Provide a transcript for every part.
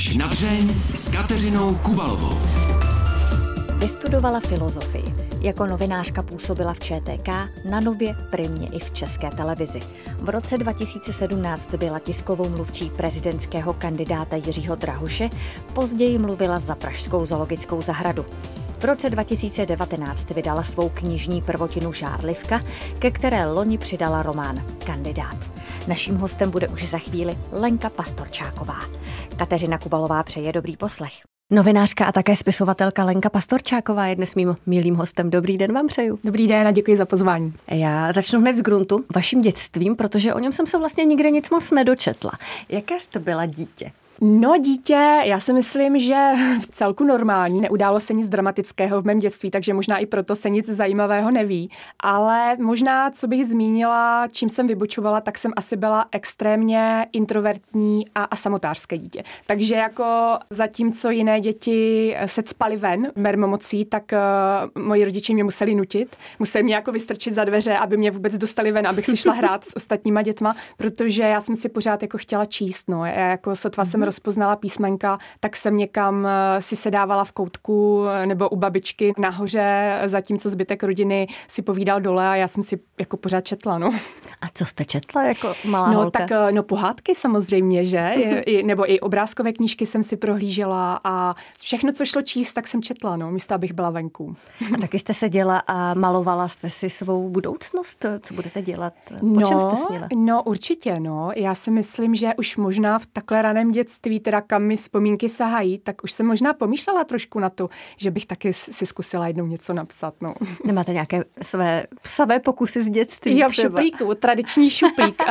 Až na dřeň s Kateřinou Kubalovou. Vystudovala filozofii. Jako novinářka působila v ČTK, na Nově, Primě i v České televizi. V roce 2017 byla tiskovou mluvčí prezidentského kandidáta Jiřího Drahoše, později mluvila za Pražskou zoologickou zahradu. V roce 2019 vydala svou knižní prvotinu Žárlivka, ke které loni přidala román Kandidát. Naším hostem bude už za chvíli Lenka Pastorčáková. Kateřina Kubalová přeje dobrý poslech. Novinářka a také spisovatelka Lenka Pastorčáková je dnes mým milým hostem. Dobrý den vám přeju. Dobrý den a děkuji za pozvání. Já začnu hned z gruntu vaším dětstvím, protože o něm jsem se vlastně nikde nic moc nedočetla. Jaké jste byla dítě? No dítě, já si myslím, že v celku normální, neudálo se nic dramatického v mém dětství, takže možná i proto se nic zajímavého neví. Ale možná, co bych zmínila, čím jsem vybočovala, tak jsem asi byla extrémně introvertní a samotářské dítě. Takže jako zatímco jiné děti se cpaly ven mermomocí, tak moji rodiče mě museli nutit. Museli mě jako vystrčit za dveře, aby mě vůbec dostali ven, abych si šla hrát s ostatníma dětma, protože já jsem si pořád jako chtěla číst, no, já jako sotva jsem rozpoznala písmenka, tak jsem někam si sedávala v koutku nebo u babičky nahoře, zatímco zbytek rodiny si povídal dole a já jsem si jako pořád četla, no. A co jste četla jako malá holka? Tak pohádky samozřejmě, že? Nebo i obrázkové knížky jsem si prohlížela a všechno, co šlo číst, tak jsem četla, no, místo abych byla venku. A taky jste seděla a malovala jste si svou budoucnost? Co budete dělat? Čem jste snila? No, určitě, no. Já si myslím, že už možná v takhle raném dětství, teda kam mi vzpomínky sahají, tak už jsem možná pomýšlela trošku na to, že bych taky si zkusila jednou něco napsat. No. Nemáte nějaké své psavé pokusy z dětství? Jo, v šuplíku, tradiční šuplík.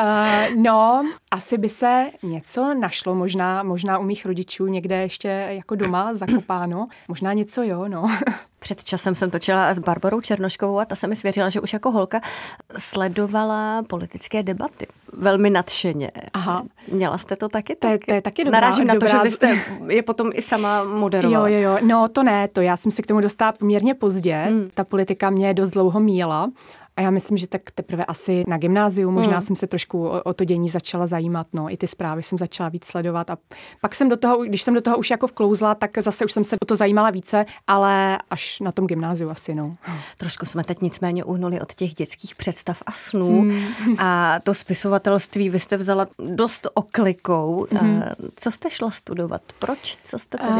Asi by se něco našlo, možná u mých rodičů někde ještě jako doma zakopáno. Možná něco, jo, no. Před časem jsem točila s Barbarou Černoškovou a ta se mi svěřila, že už jako holka sledovala politické debaty. Velmi nadšeně. Aha. Měla jste to taky? To je taky dobrá. Narážím na to, že byste je potom i sama moderovala. Jo. No to ne, to já jsem se k tomu dostala poměrně pozdě. Ta politika mě dost dlouho míjela. A já myslím, že tak teprve asi na gymnáziu možná jsem se trošku o to dění začala zajímat. No. I ty zprávy jsem začala víc sledovat. A pak jsem do toho, když jsem do toho už jako vklouzla, tak zase už jsem se o to zajímala více, ale až na tom gymnáziu asi. No. Trošku jsme teď nicméně uhnuli od těch dětských představ a snů. A to spisovatelství vy jste vzala dost oklikou. Co jste šla studovat? Proč? Co jste tedy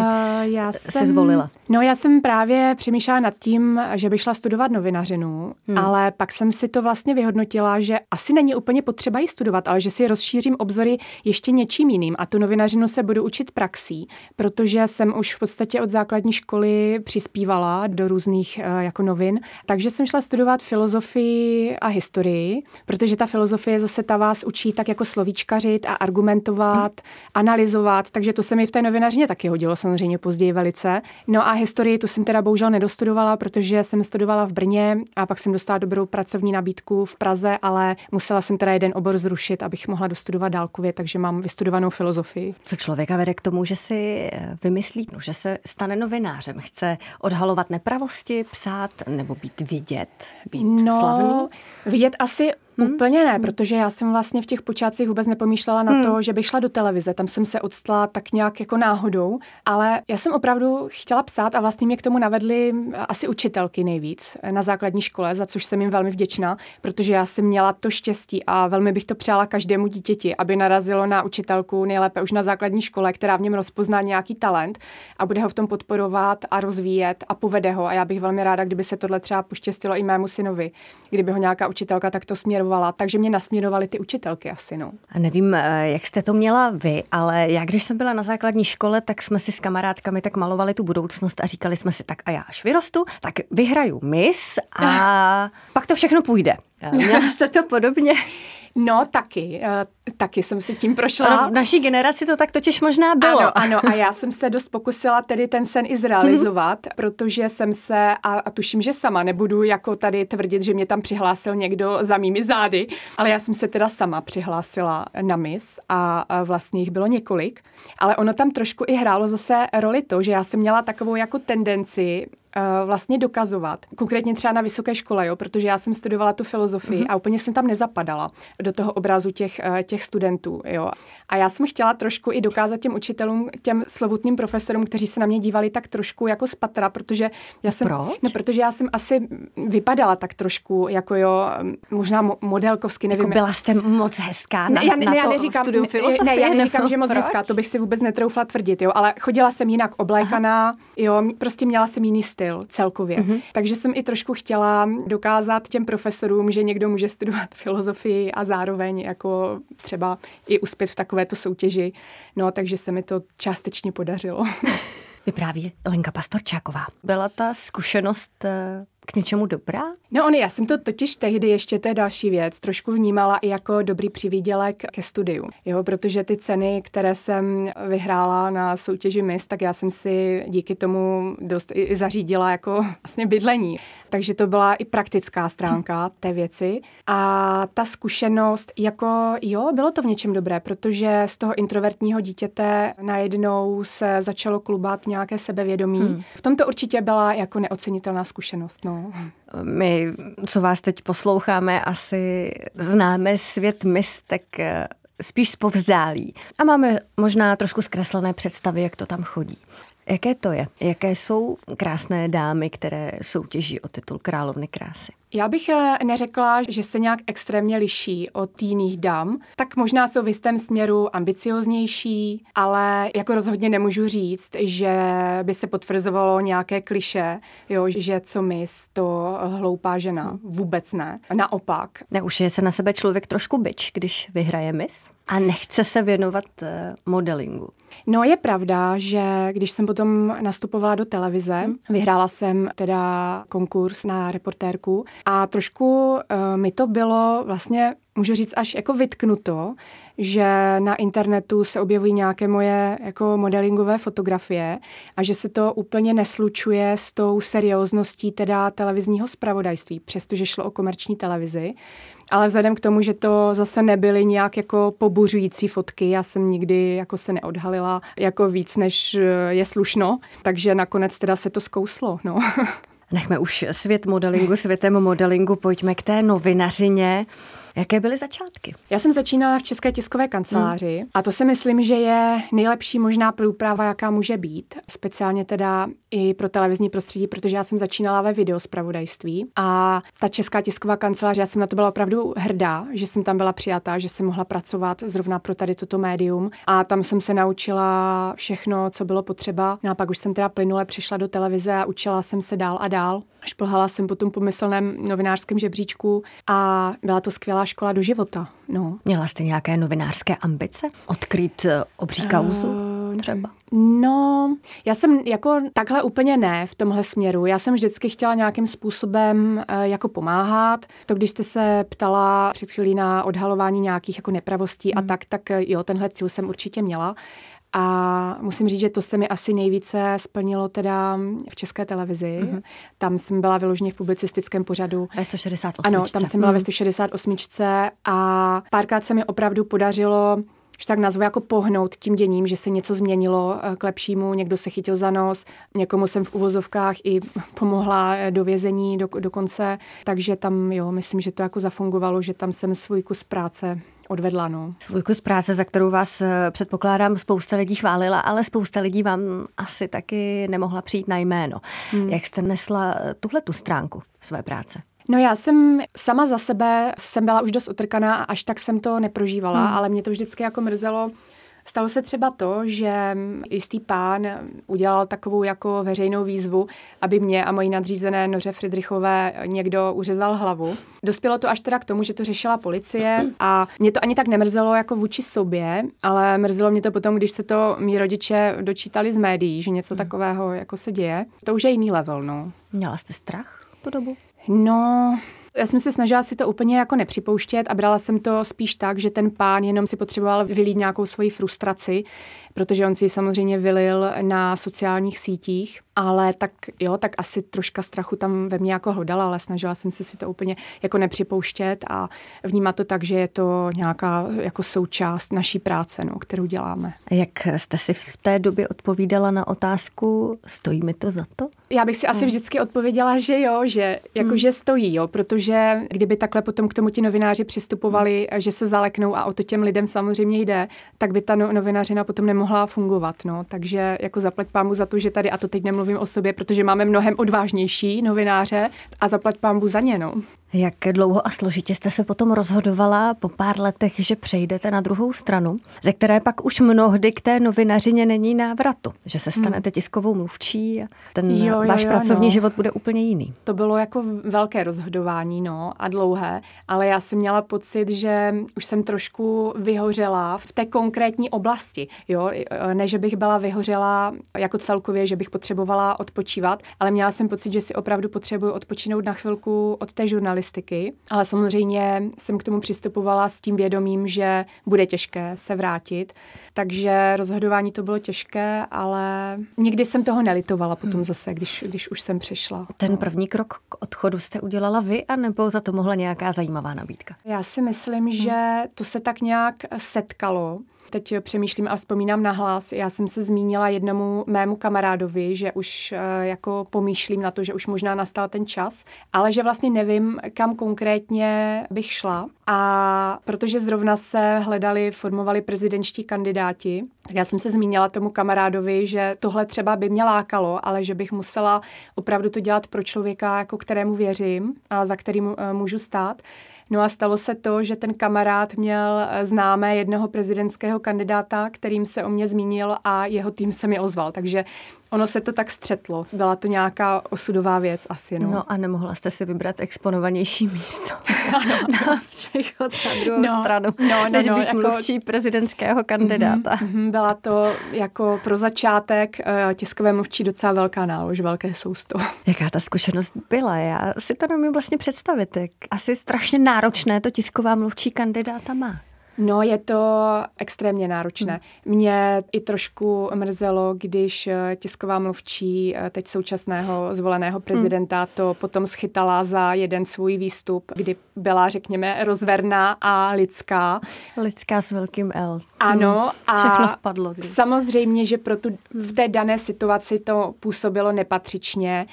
si zvolila? No já jsem právě přemýšlela nad tím, že bych šla studovat novinařinu, ale pak jsem si to vlastně vyhodnotila, že asi není úplně potřeba ji studovat, ale že si rozšířím obzory ještě něčím jiným a tu novinařinu se budu učit praxí, protože jsem už v podstatě od základní školy přispívala do různých jako novin, takže jsem šla studovat filozofii a historii, protože ta filozofie zase ta vás učí tak jako slovíčkařit a argumentovat, analyzovat, takže to se mi v té novinařině taky hodilo samozřejmě později velice. No a historii tu jsem teda bohužel nedostudovala, protože jsem studovala v Brně a pak jsem dostala dobrou pracovní nabídku v Praze, ale musela jsem teda jeden obor zrušit, abych mohla dostudovat dálkově, takže mám vystudovanou filozofii. Co člověka vede k tomu, že si vymyslí, že se stane novinářem? Chce odhalovat nepravosti, psát nebo být vidět? Slavný? Vidět asi úplně ne, protože já jsem vlastně v těch počátcích vůbec nepomýšlela na to, že bych šla do televize. Tam jsem se odstla tak nějak jako náhodou, ale já jsem opravdu chtěla psát a vlastně mě k tomu navedly asi učitelky nejvíc na základní škole, za což jsem jim velmi vděčná, protože já jsem měla to štěstí a velmi bych to přála každému dítěti, aby narazilo na učitelku, nejlépe už na základní škole, která v něm rozpozná nějaký talent a bude ho v tom podporovat a rozvíjet a povede ho. A já bych velmi ráda, kdyby se tohle třeba poštěstilo i mému synovi, kdyby ho nějaká učitelka takto směrovala. Takže mě nasměrovaly ty učitelky asi, no. A nevím, jak jste to měla vy, ale já, když jsem byla na základní škole, tak jsme si s kamarádkami tak malovali tu budoucnost a říkali jsme si, tak a já až vyrostu, tak vyhraju Miss a pak to všechno půjde. Měla jste to podobně? No, taky jsem si tím prošla. V naší generaci to tak totiž možná bylo. Ano, a já jsem se dost pokusila tedy ten sen i zrealizovat, protože jsem se, a tuším, že sama nebudu jako tady tvrdit, že mě tam přihlásil někdo za mými zády, ale já jsem se teda sama přihlásila na Miss a vlastně jich bylo několik, ale ono tam trošku i hrálo zase roli to, že já jsem měla takovou jako tendenci vlastně dokazovat. Konkrétně třeba na vysoké škole, jo, protože já jsem studovala tu filozofii a úplně jsem tam nezapadala do toho obrazu těch těch studentů. Jo. A já jsem chtěla trošku i dokázat těm učitelům, těm slovutným profesorům, kteří se na mě dívali tak trošku jako z patra, protože já jsem... Proč? No, protože já jsem asi vypadala tak trošku jako možná modelkovsky, nevím. Jako byla jste moc hezká na, já neříkám, že moc hezká, to bych si vůbec netroufla tvrdit, jo, ale chodila jsem jinak oblékaná, jo, prostě měla jsem jiný styl celkově. Mm-hmm. Takže jsem i trošku chtěla dokázat těm profesorům, že někdo může studovat filozofii a zároveň jako třeba i uspět v takovéto soutěži. No, takže se mi to částečně podařilo. Vypráví Lenka Pastorčáková. Byla ta zkušenost k něčemu dobrá? No, já jsem to totiž tehdy, ještě to je další věc, trošku vnímala i jako dobrý přivídělek ke studiu. Jo, protože ty ceny, které jsem vyhrála na soutěži Miss, tak já jsem si díky tomu dost i zařídila jako vlastně bydlení. Takže to byla i praktická stránka té věci. A ta zkušenost, jako jo, bylo to v něčem dobré, protože z toho introvertního dítěte najednou se začalo klubat nějaké sebevědomí. V tom to určitě byla jako neocenitelná zkušenost, no. My, co vás teď posloucháme, asi známe svět Miss tak spíš zpovzdálí. A máme možná trošku zkreslené představy, jak to tam chodí. Jaké to je? Jaké jsou krásné dámy, které soutěží o titul Královny krásy? Já bych neřekla, že se nějak extrémně liší od jiných dám. Tak možná jsou v jistém směru ambicioznější, ale jako rozhodně nemůžu říct, že by se potvrzovalo nějaké kliše, jo, že co Miss, to hloupá žena. Vůbec ne. Naopak. Neušije se na sebe člověk trošku bič, když vyhraje Miss a nechce se věnovat modelingu. No, je pravda, že když jsem potom nastupovala do televize, vyhrála jsem teda konkurs na reportérku a trošku mi to bylo vlastně, můžu říct, až jako vytknuto, že na internetu se objevují nějaké moje jako modelingové fotografie a že se to úplně neslučuje s tou seriózností teda televizního zpravodajství, přestože šlo o komerční televizi. Ale vzhledem k tomu, že to zase nebyly nějak jako pobuřující fotky, já jsem nikdy jako se neodhalila jako víc, než je slušno, takže nakonec teda se to zkouslo, no. Nechme už svět modelingu světem modelingu, pojďme k té novinařině. Jaké byly začátky? Já jsem začínala v České tiskové kanceláři a to si myslím, že je nejlepší možná průprava, jaká může být. Speciálně teda i pro televizní prostředí, protože já jsem začínala ve videospravodajství a ta Česká tisková kancelář, já jsem na to byla opravdu hrdá, že jsem tam byla přijata, že jsem mohla pracovat zrovna pro tady toto médium a tam jsem se naučila všechno, co bylo potřeba. No a pak už jsem teda plynule přišla do televize a učila jsem se dál a dál. Šplhala jsem po tom pomyslném novinářském žebříčku a byla to skvělá škola do života. No. Měla jste nějaké novinářské ambice? Odkrýt obří kauzu třeba? No, já jsem jako takhle úplně ne v tomhle směru. Já jsem vždycky chtěla nějakým způsobem jako pomáhat. To, když jste se ptala před chvílí na odhalování nějakých jako nepravostí a tak jo, tenhle cíl jsem určitě měla. A musím říct, že to se mi asi nejvíce splnilo teda v České televizi. Mm-hmm. Tam jsem byla vyloženě v publicistickém pořadu. Ve 168. Ano, tam jsem byla ve 168. A párkrát se mi opravdu podařilo, že tak nazvu, jako pohnout tím děním, že se něco změnilo k lepšímu, někdo se chytil za nos, někomu jsem v uvozovkách i pomohla do vězení dokonce. Takže tam, jo, myslím, že to jako zafungovalo, že tam jsem svůj kus práce odvedla, no. Svůj kus práce, za kterou vás, předpokládám, spousta lidí chválila, ale spousta lidí vám asi taky nemohla přijít na jméno. Jak jste nesla tuhletu stránku své práce? No, já jsem sama za sebe jsem byla už dost otrkaná a až tak jsem to neprožívala, ale mě to vždycky jako mrzelo. Stalo se třeba to, že jistý pán udělal takovou jako veřejnou výzvu, aby mě a mojí nadřízené Noře Fridrichové někdo uřezal hlavu. Dospělo to až teda k tomu, že to řešila policie a mě to ani tak nemrzelo jako vůči sobě, ale mrzelo mě to potom, když se to mí rodiče dočítali z médií, že něco takového jako se děje. To už je jiný level, no. Měla jste strach tu dobu? No, já jsem se snažila si to úplně jako nepřipouštět a brala jsem to spíš tak, že ten pán jenom si potřeboval vylít nějakou svoji frustraci, protože on si ji samozřejmě vylil na sociálních sítích, ale tak jo, tak asi troška strachu tam ve mně jako hlodala, ale snažila jsem se si to úplně jako nepřipouštět a vnímat to tak, že je to nějaká jako součást naší práce, no, kterou děláme. Jak jste si v té době odpovídala na otázku, stojí mi to za to? Já bych si asi vždycky odpověděla, že jo, že jako že stojí, jo, protože že kdyby takhle potom k tomu ti novináři přistupovali, že se zaleknou, a o to těm lidem samozřejmě jde, tak by ta novinařina potom nemohla fungovat. No. Takže jako zaplať pámbu za to, že tady, a to teď nemluvím o sobě, protože máme mnohem odvážnější novináře, a zaplať pámbu za ně. No. Jak dlouho a složitě jste se potom rozhodovala po pár letech, že přejdete na druhou stranu, ze které pak už mnohdy k té novinařině není návratu, že se stanete tiskovou mluvčí a ten váš pracovní život bude úplně jiný. To bylo jako velké rozhodování, no, a dlouhé, ale já jsem měla pocit, že už jsem trošku vyhořela v té konkrétní oblasti, jo, ne, že bych byla vyhořela jako celkově, že bych potřebovala odpočívat, ale měla jsem pocit, že si opravdu potřebuji odpočinout na chvilku od té žurnalistiky. Ale samozřejmě jsem k tomu přistupovala s tím vědomím, že bude těžké se vrátit. Takže rozhodování to bylo těžké, ale nikdy jsem toho nelitovala potom zase, když už jsem přišla. Ten první krok k odchodu jste udělala vy, anebo za to mohla nějaká zajímavá nabídka? Já si myslím, že to se tak nějak setkalo. Teď přemýšlím a vzpomínám na hlas. Já jsem se zmínila jednomu mému kamarádovi, že už jako pomýšlím na to, že už možná nastal ten čas, ale že vlastně nevím, kam konkrétně bych šla. A protože zrovna se formovali prezidentští kandidáti, tak já jsem se zmínila tomu kamarádovi, že tohle třeba by mě lákalo, ale že bych musela opravdu to dělat pro člověka, jako kterému věřím a za kterým můžu stát. No a stalo se to, že ten kamarád měl známé jednoho prezidentského kandidáta, kterým se o mě zmínil, a jeho tým se mi ozval. Takže ono se to tak střetlo. Byla to nějaká osudová věc asi. No a nemohla jste si vybrat exponovanější místo na přechod na druhou stranu, než být mluvčí jako prezidentského kandidáta. Byla to jako pro začátek tiskové mluvčí docela velká nálož, velké sousto. Jaká ta zkušenost byla? Já si to nemůžu vlastně představit. Asi strašně náročné to tisková mluvčí kandidáta má. No, je to extrémně náročné. Mě i trošku mrzelo, když tisková mluvčí teď současného zvoleného prezidenta to potom schytala za jeden svůj výstup, kdy byla, řekněme, rozverná a lidská. Lidská s velkým L. Ano. A všechno spadlo. Samozřejmě, že v té dané situaci to působilo nepatřičně.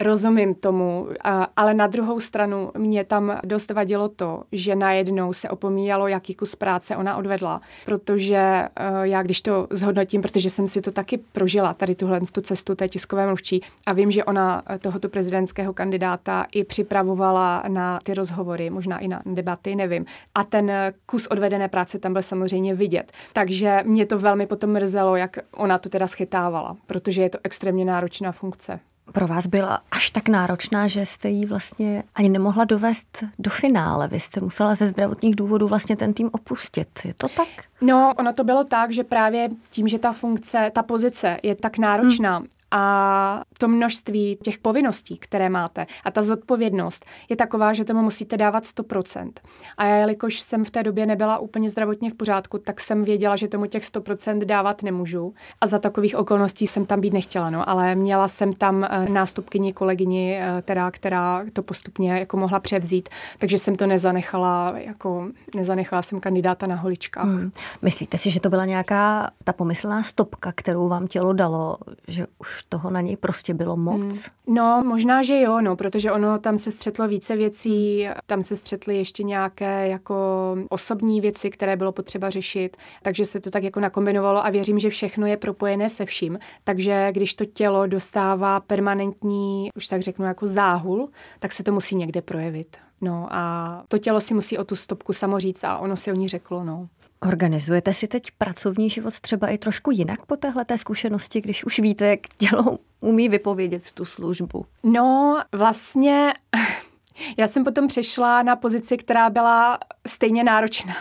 Rozumím tomu, ale na druhou stranu mě tam dost vadilo to, že najednou se opomíjalo, jaký kus práce ona odvedla, protože já, když to zhodnotím, protože jsem si to taky prožila, tady tuhle cestu té tiskové mluvčí, a vím, že ona tohoto prezidentského kandidáta i připravovala na ty rozhovory, možná i na debaty, nevím. A ten kus odvedené práce tam byl samozřejmě vidět. Takže mě to velmi potom mrzelo, jak ona to teda schytávala, protože je to extrémně náročná funkce. Pro vás byla až tak náročná, že jste ji vlastně ani nemohla dovést do finále. Vy jste musela ze zdravotních důvodů vlastně ten tým opustit. Je to tak? No, ono to bylo tak, že právě tím, že ta funkce, ta pozice je tak náročná, a to množství těch povinností, které máte, a ta zodpovědnost je taková, že tomu musíte dávat 100%. A já, jelikož jsem v té době nebyla úplně zdravotně v pořádku, tak jsem věděla, že tomu těch 100% dávat nemůžu. A za takových okolností jsem tam být nechtěla, no, ale měla jsem tam nástupkyni, kolegyni, která to postupně jako mohla převzít, takže jsem to nezanechala jsem kandidáta na holičkách. Myslíte si, že to byla nějaká ta pomyslná stopka, kterou vám tělo dalo, že už toho na něj prostě bylo moc? No, možná, že jo, protože ono tam se střetlo více věcí, tam se střetly ještě nějaké jako osobní věci, které bylo potřeba řešit, takže se to tak jako nakombinovalo, a věřím, že všechno je propojené se vším, takže když to tělo dostává permanentní, už tak řeknu, jako záhul, tak se to musí někde projevit. No a to tělo si musí o tu stopku samo říct, a ono si o ní řeklo, Organizujete si teď pracovní život třeba i trošku jinak po téhleté zkušenosti, když už víte, jak dělou, umí vypovědět tu službu? No, vlastně já jsem potom přešla na pozici, která byla stejně náročná,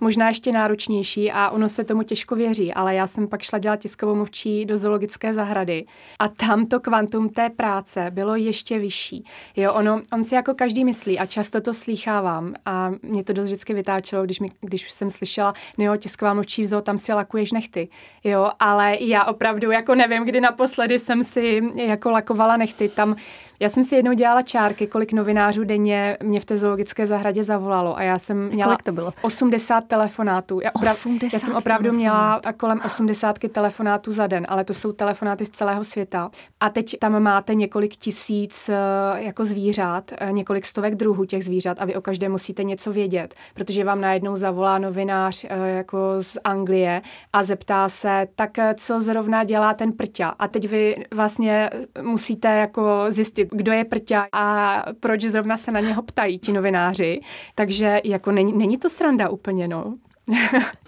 možná ještě náročnější, a ono se tomu těžko věří, ale já jsem pak šla dělat tiskovou mluvčí do zoologické zahrady, a tam to kvantum té práce bylo ještě vyšší. Jo, on si jako každý myslí, a často to slýchávám, a mě to dost vždycky vytáčelo, když jsem slyšela, tisková mluvčí v zoo, tam si lakuješ nechty. Jo, ale já opravdu jako nevím, kdy naposledy jsem si jako lakovala nechty. Tam Já jsem si jednou dělala čárky, kolik novinářů denně mě v té zoologické zahradě zavolalo a já jsem měla 80 telefonátů. Já jsem opravdu měla kolem 80 telefonátů za den, ale to jsou telefonáty z celého světa. A teď tam máte několik tisíc jako zvířat, několik stovek druhů těch zvířat a vy o každém musíte něco vědět, protože vám najednou zavolá novinář jako z Anglie a zeptá se, tak co zrovna dělá ten prťa. A teď vy vlastně musíte jako zjistit, kdo je prťa a proč zrovna se na něho ptají ti novináři. Takže jako není to sranda úplně, no.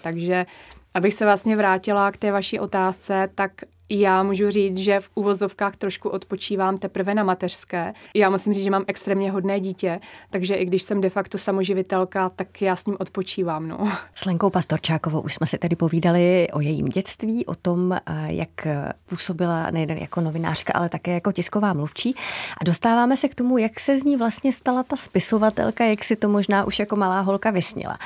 Takže abych se vlastně vrátila k té vaší otázce, tak já můžu říct, že v uvozovkách trošku odpočívám teprve na mateřské. Já musím říct, že mám extrémně hodné dítě, takže i když jsem de facto samoživitelka, tak já s ním odpočívám. No. S Lenkou Pastorčákovou už jsme si tedy povídali o jejím dětství, o tom, jak působila nejen jako novinářka, ale také jako tisková mluvčí. A dostáváme se k tomu, jak se z ní vlastně stala ta spisovatelka, jak si to možná už jako malá holka vysnila.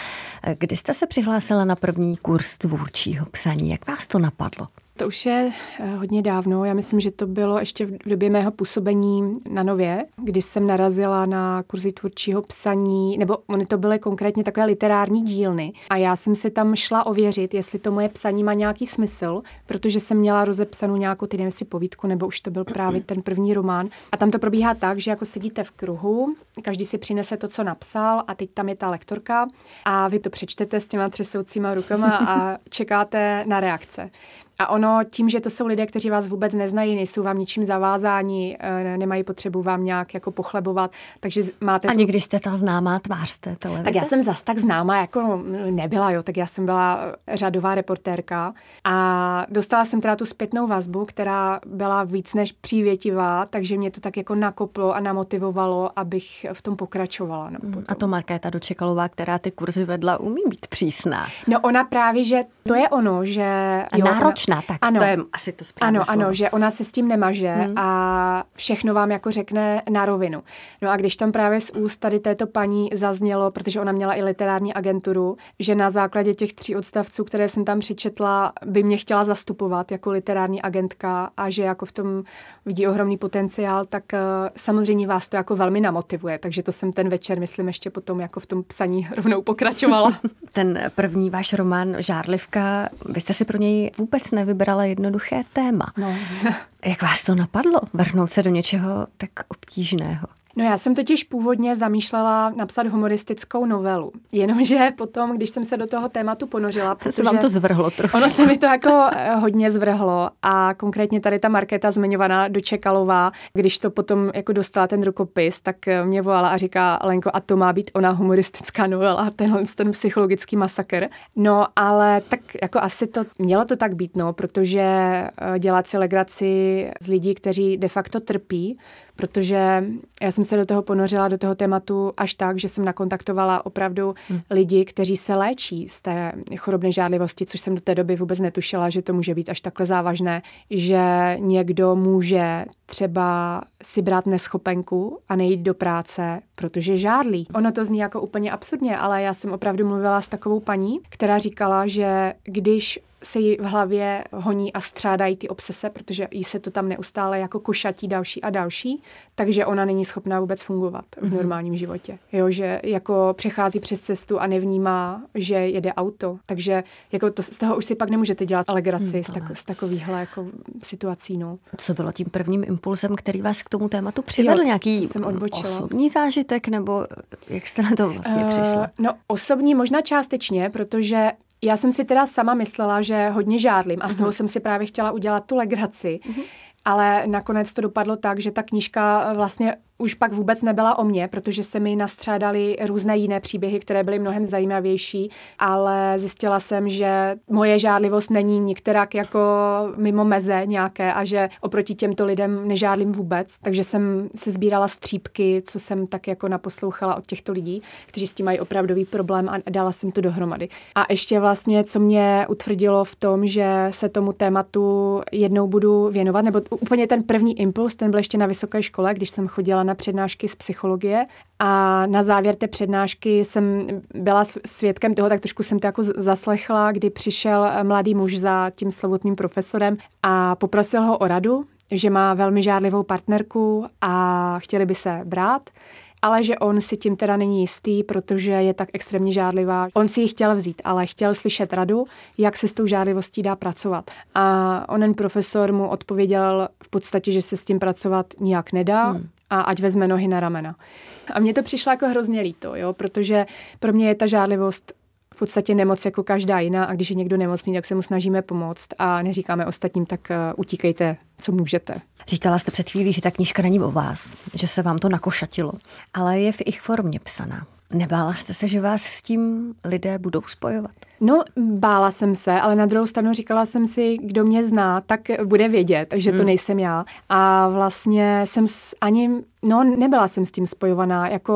Kdy jste se přihlásila na první kurz tvůrčího psaní? Jak vás to napadlo? To už je hodně dávno. Já myslím, že to bylo ještě v době mého působení na Nově, kdy jsem narazila na kurzy tvůrčího psaní, nebo ony to byly konkrétně takové literární dílny. A já jsem si tam šla ověřit, jestli to moje psaní má nějaký smysl, protože jsem měla rozepsanou nějakou, teď nevím, jestli povídku, nebo už to byl právě ten první román. A tam to probíhá tak, že jako sedíte v kruhu, každý si přinese to, co napsal, a teď tam je ta lektorka a vy to přečtete s těma třesoucíma rukama a čekáte na reakce. A ono tím, že to jsou lidé, kteří vás vůbec neznají, nejsou vám ničím zavázáni, nemají potřebu vám nějak jako pochlebovat, takže máte... A někdy jste ta známá tvář z té televize? Tak já jsem zas tak známá jako nebyla, jo, tak já jsem byla řadová reportérka a dostala jsem teda tu zpětnou vazbu, která byla víc než přívětivá, takže mě to tak jako nakoplo a namotivovalo, abych v tom pokračovala. No, a to Markéta Dočekalová, která ty kurzy vedla, umí být přísná. No ona právě, že to je ono, že... Tak ano, to je asi to správné slovo. Ano, že ona se s tím nemaže a všechno vám jako řekne na rovinu. No a když tam právě z úst tady této paní zaznělo, protože ona měla i literární agenturu, že na základě těch 3 odstavců, které jsem tam přečetla, by mě chtěla zastupovat jako literární agentka a že jako v tom vidí ohromný potenciál, tak samozřejmě vás to jako velmi namotivuje. Takže to jsem ten večer, myslím, ještě potom jako v tom psaní rovnou pokračovala. Ten první váš román Žárlivka, vy jste si pro něj vůbec nevybrala jednoduché téma. No. Jak vás to napadlo, vrhnout se do něčeho tak obtížného? No já jsem totiž původně zamýšlela napsat humoristickou novelu. Jenomže potom, když jsem se do toho tématu ponořila, protože se vám to zvrhlo trochu. Ono se mi to jako hodně zvrhlo a konkrétně tady ta Markéta zmiňovaná Dočekalová, když to potom jako dostala ten rukopis, tak mě volala a říká: Lenko, a to má být ona humoristická novela, ten psychologický masakr. No ale tak jako asi to mělo to tak být, no, protože dělat si legraci z lidí, kteří de facto trpí, protože já jsem se do toho ponořila, do toho tématu až tak, že jsem nakontaktovala opravdu lidi, kteří se léčí z té chorobné žárlivosti, což jsem do té doby vůbec netušila, že to může být až takhle závažné, že někdo může třeba si brát neschopenku a nejít do práce, protože žárlí. Ono to zní jako úplně absurdně, ale já jsem opravdu mluvila s takovou paní, která říkala, že když se jí v hlavě honí a střádají ty obsese, protože jí se to tam neustále jako košatí další a další, takže ona není schopná vůbec fungovat v normálním životě. Jo, že jako přechází přes cestu a nevnímá, že jede auto. Takže jako to, z toho už si pak nemůžete dělat legraci z takovýchhle jako situací. No. Co bylo tím prvním impulsem, který vás k tomu tématu přivedl? Nějaký osobní zážitek, nebo jak jste na to vlastně přišla? No osobní možná částečně, protože já jsem si teda sama myslela, že hodně žárlím a z toho jsem si právě chtěla udělat tu legraci, ale nakonec to dopadlo tak, že ta knížka vlastně už pak vůbec nebyla o mně, protože se mi nastřádaly různé jiné příběhy, které byly mnohem zajímavější, ale zjistila jsem, že moje žárlivost není nikterak jako mimo meze nějaké a že oproti těmto lidem nežárlím vůbec, takže jsem se sbírala střípky, co jsem tak jako naposlouchala od těchto lidí, kteří s tím mají opravdový problém, a dala jsem to dohromady. A ještě vlastně, co mě utvrdilo v tom, že se tomu tématu jednou budu věnovat, nebo úplně ten první impuls, ten byl ještě na vysoké škole, když jsem chodila na přednášky z psychologie a na závěr té přednášky jsem byla svědkem toho, tak trošku jsem to jako zaslechla, kdy přišel mladý muž za tím slovutným profesorem a poprosil ho o radu, že má velmi žárlivou partnerku a chtěli by se brát, ale že on si tím teda není jistý, protože je tak extrémně žárlivá. On si ji chtěl vzít, ale chtěl slyšet radu, jak se s tou žárlivostí dá pracovat. A onen profesor mu odpověděl v podstatě, že se s tím pracovat nijak nedá a ať vezme nohy na ramena. A mně to přišlo jako hrozně líto, jo, protože pro mě je ta žárlivost v podstatě nemoc jako každá jiná a když je někdo nemocný, tak se mu snažíme pomoct a neříkáme ostatním, tak utíkejte, co můžete. Říkala jste před chvílí, že ta knížka není o vás, že se vám to nakošatilo, ale je v jejich formě psaná. Nebála jste se, že vás s tím lidé budou spojovat? No, bála jsem se, ale na druhou stranu říkala jsem si, kdo mě zná, tak bude vědět, že to nejsem já. A vlastně jsem ani, nebyla jsem s tím spojovaná, jako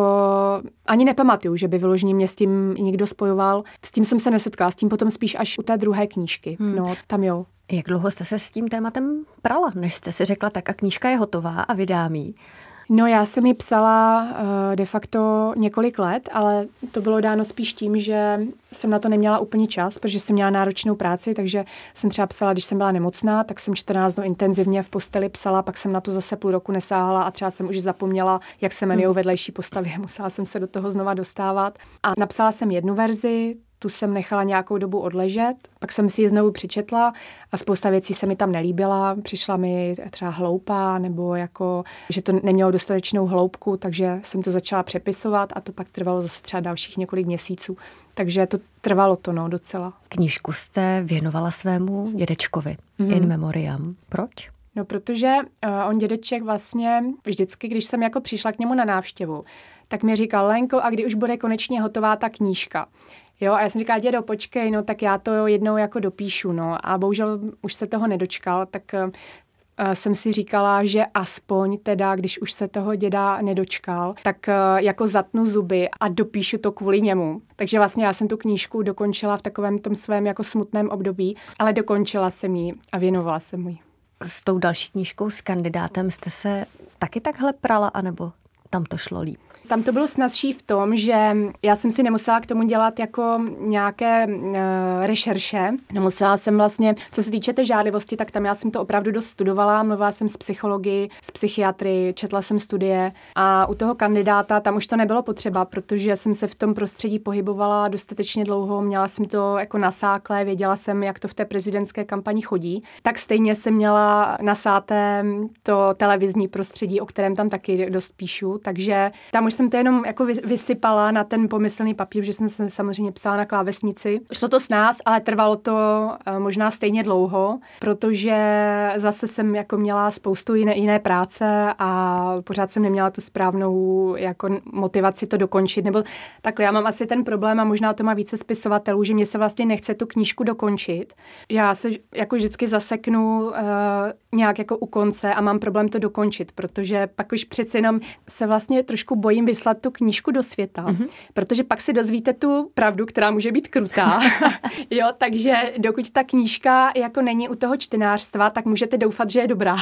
ani nepamatuju, že by vyloženě mě s tím někdo spojoval. S tím jsem se nesetkala, s tím potom spíš až u té druhé knížky, tam jo. Jak dlouho jste se s tím tématem prala, než jste si řekla, tak a knížka je hotová a vydám ji? No já jsem ji psala de facto několik let, ale to bylo dáno spíš tím, že jsem na to neměla úplně čas, protože jsem měla náročnou práci, takže jsem třeba psala, když jsem byla nemocná, tak jsem 14 dnů intenzivně v posteli psala, pak jsem na to zase půl roku nesáhala a třeba jsem už zapomněla, jak se jmenují vedlejší postavy, musela jsem se do toho znova dostávat. A napsala jsem jednu verzi, tu jsem nechala nějakou dobu odležet, pak jsem si ji znovu přečetla a spousta věcí se mi tam nelíbila. Přišla mi třeba hloupá nebo jako, že to nemělo dostatečnou hloubku, takže jsem to začala přepisovat a to pak trvalo zase třeba dalších několik měsíců. Takže to trvalo to docela. Knížku jste věnovala svému dědečkovi in memoriam. Proč? No protože on dědeček vlastně vždycky, když jsem jako přišla k němu na návštěvu, tak mi říkal: Lenko, a kdy už bude konečně hotová ta knížka? Jo, a já jsem říkala: dědo, počkej, tak já to jednou jako dopíšu, A bohužel už se toho nedočkal, tak jsem si říkala, že aspoň teda, když už se toho děda nedočkal, tak jako zatnu zuby a dopíšu to kvůli němu. Takže vlastně já jsem tu knížku dokončila v takovém tom svém jako smutném období, ale dokončila jsem ji a věnovala jsem ji. S tou další knížkou, s Kandidátem, jste se taky takhle prala, anebo tam to šlo líp? Tam to bylo snazší v tom, že já jsem si nemusela k tomu dělat jako nějaké rešerše. Nemusela jsem vlastně, co se týče té žárlivosti, tak tam já jsem to opravdu dost studovala. Mluvila jsem s psychology, s psychiatry, četla jsem studie a u toho Kandidáta tam už to nebylo potřeba, protože jsem se v tom prostředí pohybovala dostatečně dlouho, měla jsem to jako nasáklé, věděla jsem, jak to v té prezidentské kampani chodí. Tak stejně jsem měla nasáté to televizní prostředí, o kterém tam taky dost píšu, takže tam už jsem to jenom jako vysypala na ten pomyslný papír, že jsem se samozřejmě psala na klávesnici. Šlo to s nás, ale trvalo to možná stejně dlouho, protože zase jsem jako měla spoustu jiné práce a pořád jsem neměla tu správnou jako motivaci to dokončit. Nebo takhle, já mám asi ten problém a možná to má více spisovatelů, že mě se vlastně nechce tu knížku dokončit. Já se jako vždycky zaseknu nějak jako u konce a mám problém to dokončit, protože pak už přeci jenom se vlastně trošku bojím vyslat tu knížku do světa, protože pak si dozvíte tu pravdu, která může být krutá. Jo, takže dokud ta knížka jako není u toho čtenářstva, tak můžete doufat, že je dobrá.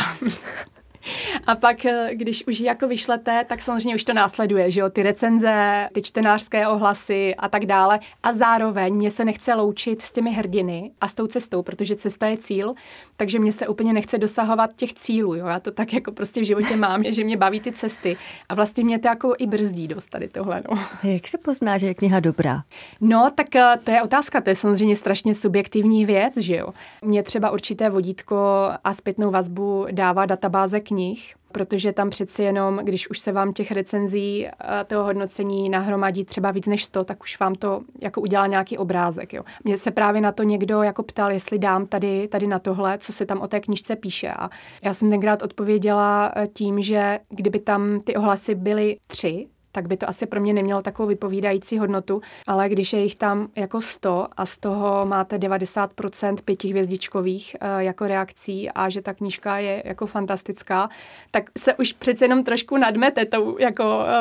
A pak, když už ji jako vyšlete, tak samozřejmě už to následuje, že jo, ty recenze, ty čtenářské ohlasy a tak dále. A zároveň mě se nechce loučit s těmi hrdiny a s tou cestou, protože cesta je cíl, takže mě se úplně nechce dosahovat těch cílů, jo. Já to tak jako prostě v životě mám, že mě baví ty cesty a vlastně mě to jako i brzdí dost tady tohle, Jak se pozná, že je kniha dobrá? No, tak to je otázka, to je samozřejmě strašně subjektivní věc, že jo. Mě třeba určité vodítko a zpětnou vazbu dává databáze knih, protože tam přeci jenom, když už se vám těch recenzí a toho hodnocení nahromadí třeba víc než 100, tak už vám to jako udělá nějaký obrázek. Jo. Mě se právě na to někdo jako ptal, jestli dám tady na tohle, co se tam o té knížce píše. A já jsem tenkrát odpověděla tím, že kdyby tam ty ohlasy byly 3, tak by to asi pro mě nemělo takovou vypovídající hodnotu, ale když je jich tam jako 100 a z toho máte 90% 5hvězdičkových jako reakcí a že ta knížka je jako fantastická, tak se už přece jenom trošku nadmete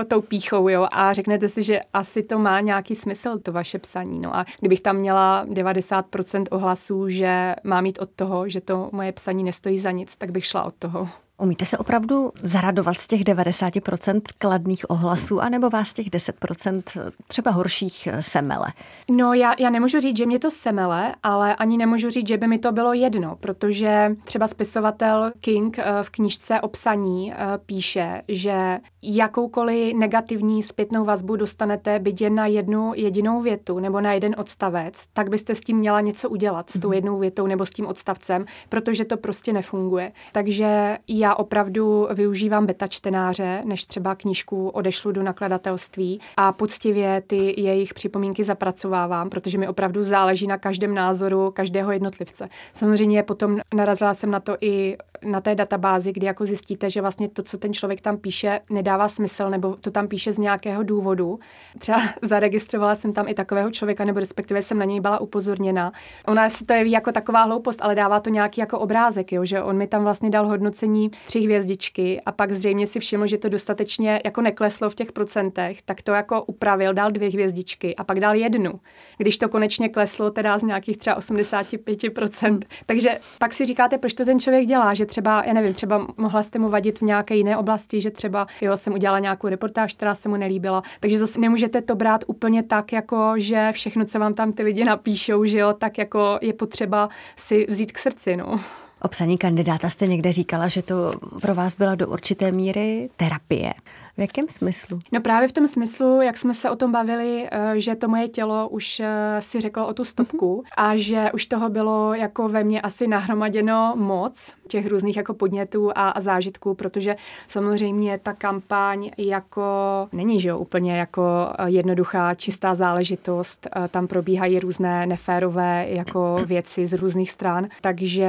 tou pýchou, jo, a řeknete si, že asi to má nějaký smysl, to vaše psaní, a kdybych tam měla 90% ohlasů, že má mít od toho, že to moje psaní nestojí za nic, tak bych šla od toho. Umíte se opravdu zaradovat z těch 90% kladných ohlasů, anebo vás těch 10% třeba horších semele? No, já nemůžu říct, že mě to semele, ale ani nemůžu říct, že by mi to bylo jedno, protože třeba spisovatel King v knížce O psaní píše, že jakoukoliv negativní zpětnou vazbu dostanete byť na jednu jedinou větu nebo na jeden odstavec, tak byste s tím měla něco udělat, s tou jednou větou nebo s tím odstavcem, protože to prostě nefunguje. Takže já opravdu využívám beta čtenáře, než třeba knížku odešlu do nakladatelství a poctivě ty jejich připomínky zapracovávám, protože mi opravdu záleží na každém názoru každého jednotlivce. Samozřejmě potom narazila jsem na to i na té databázi, kdy jako zjistíte, že vlastně to, co ten člověk tam píše, nedává smysl, nebo to tam píše z nějakého důvodu. Třeba zaregistrovala jsem tam i takového člověka, nebo respektive jsem na něj byla upozorněna. Ona si to jeví jako taková hloupost, ale dává to nějaký jako obrázek, jo, že on mi tam vlastně dal hodnocení 3 hvězdičky a pak zřejmě si všiml, že to dostatečně jako nekleslo v těch procentech, tak to jako upravil, dal 2 hvězdičky a pak dal 1, když to konečně kleslo teda z nějakých třeba 85%. Takže pak si říkáte, proč to ten člověk dělá, že třeba, já nevím, třeba mohla jste mu vadit v nějaké jiné oblasti, že třeba jo, jsem udělala nějakou reportáž, která se mu nelíbila. Takže zase nemůžete to brát úplně tak, jako že všechno, co vám tam ty lidi napíšou, že jo, tak jako je potřeba si vzít k srdci, no. O psaní kandidáta jste někde říkala, že to pro vás byla do určité míry terapie. V jakém smyslu? No právě v tom smyslu, jak jsme se o tom bavili, že to moje tělo už si řeklo o tu stopku a že už toho bylo jako ve mně asi nahromaděno moc těch různých jako podnětů a zážitků, protože samozřejmě ta kampaň jako není, že jo, úplně jako jednoduchá, čistá záležitost. Tam probíhají různé neférové jako věci z různých stran, takže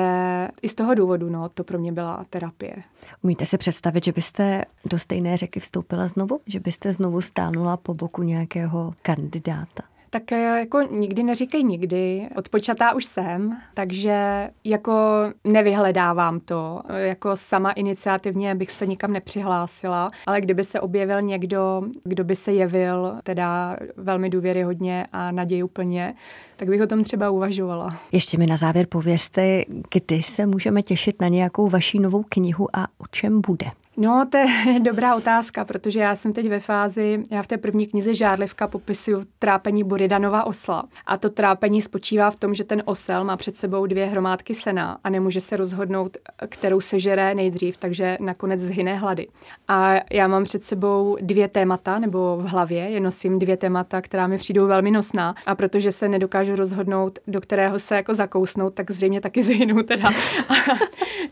i z toho důvodu, no, to pro mě byla terapie. Umíte si představit, že byste do stejné řeky vstoupila znovu? Že byste znovu stánula po boku nějakého kandidáta? Tak jako nikdy neříkej nikdy. Odpočatá už jsem, takže jako nevyhledávám to. Jako sama iniciativně bych se nikam nepřihlásila, ale kdyby se objevil někdo, kdo by se jevil teda velmi důvěryhodně a nadějuplně, tak bych o tom třeba uvažovala. Ještě mi na závěr povězte, kdy se můžeme těšit na nějakou vaši novou knihu a o čem bude? No, to je dobrá otázka, protože já jsem teď ve fázi, já v té první knize Žárlivka popisuju trápení Buridanova osla. A to trápení spočívá v tom, že ten osel má před sebou 2 hromádky sena a nemůže se rozhodnout, kterou sežere nejdřív, takže nakonec zhyne hlady. A já mám před sebou 2 témata, nebo v hlavě, je nosím 2 témata, která mi přijdou velmi nosná. A protože se nedokážu rozhodnout, do kterého se jako zakousnout, tak zřejmě taky zhynu teda.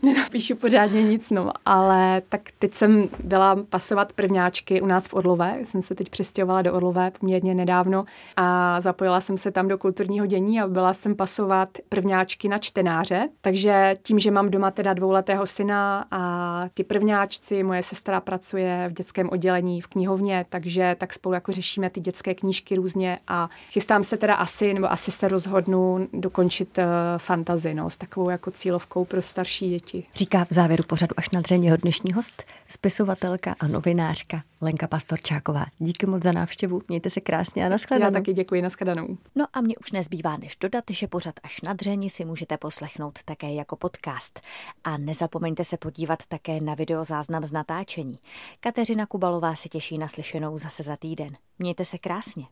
Nenapíšu pořádně nic, no, ale tak teď jsem byla pasovat prvňáčky u nás v Orlové, jsem se teď přestěhovala do Orlové poměrně nedávno a zapojila jsem se tam do kulturního dění a byla jsem pasovat prvňáčky na čtenáře, takže tím, že mám doma teda 2letého syna a ty prvňáčci, moje sestra pracuje v dětském oddělení v knihovně, takže tak spolu jako řešíme ty dětské knížky různě a chystám se teda asi se rozhodnu dokončit fantasy, no, s takovou jako cílovkou pro starší děti. Říká v závěru pořadu Až na dřeň jeho dnešní host, spisovatelka a novinářka Lenka Pastorčáková. Díky moc za návštěvu, mějte se krásně a nashledanou. Já taky děkuji, nashledanou. No a mně už nezbývá než dodat, že pořad Až na dřeň si můžete poslechnout také jako podcast. A nezapomeňte se podívat také na videozáznam z natáčení. Kateřina Kubalová se těší na slyšenou zase za týden. Mějte se krásně.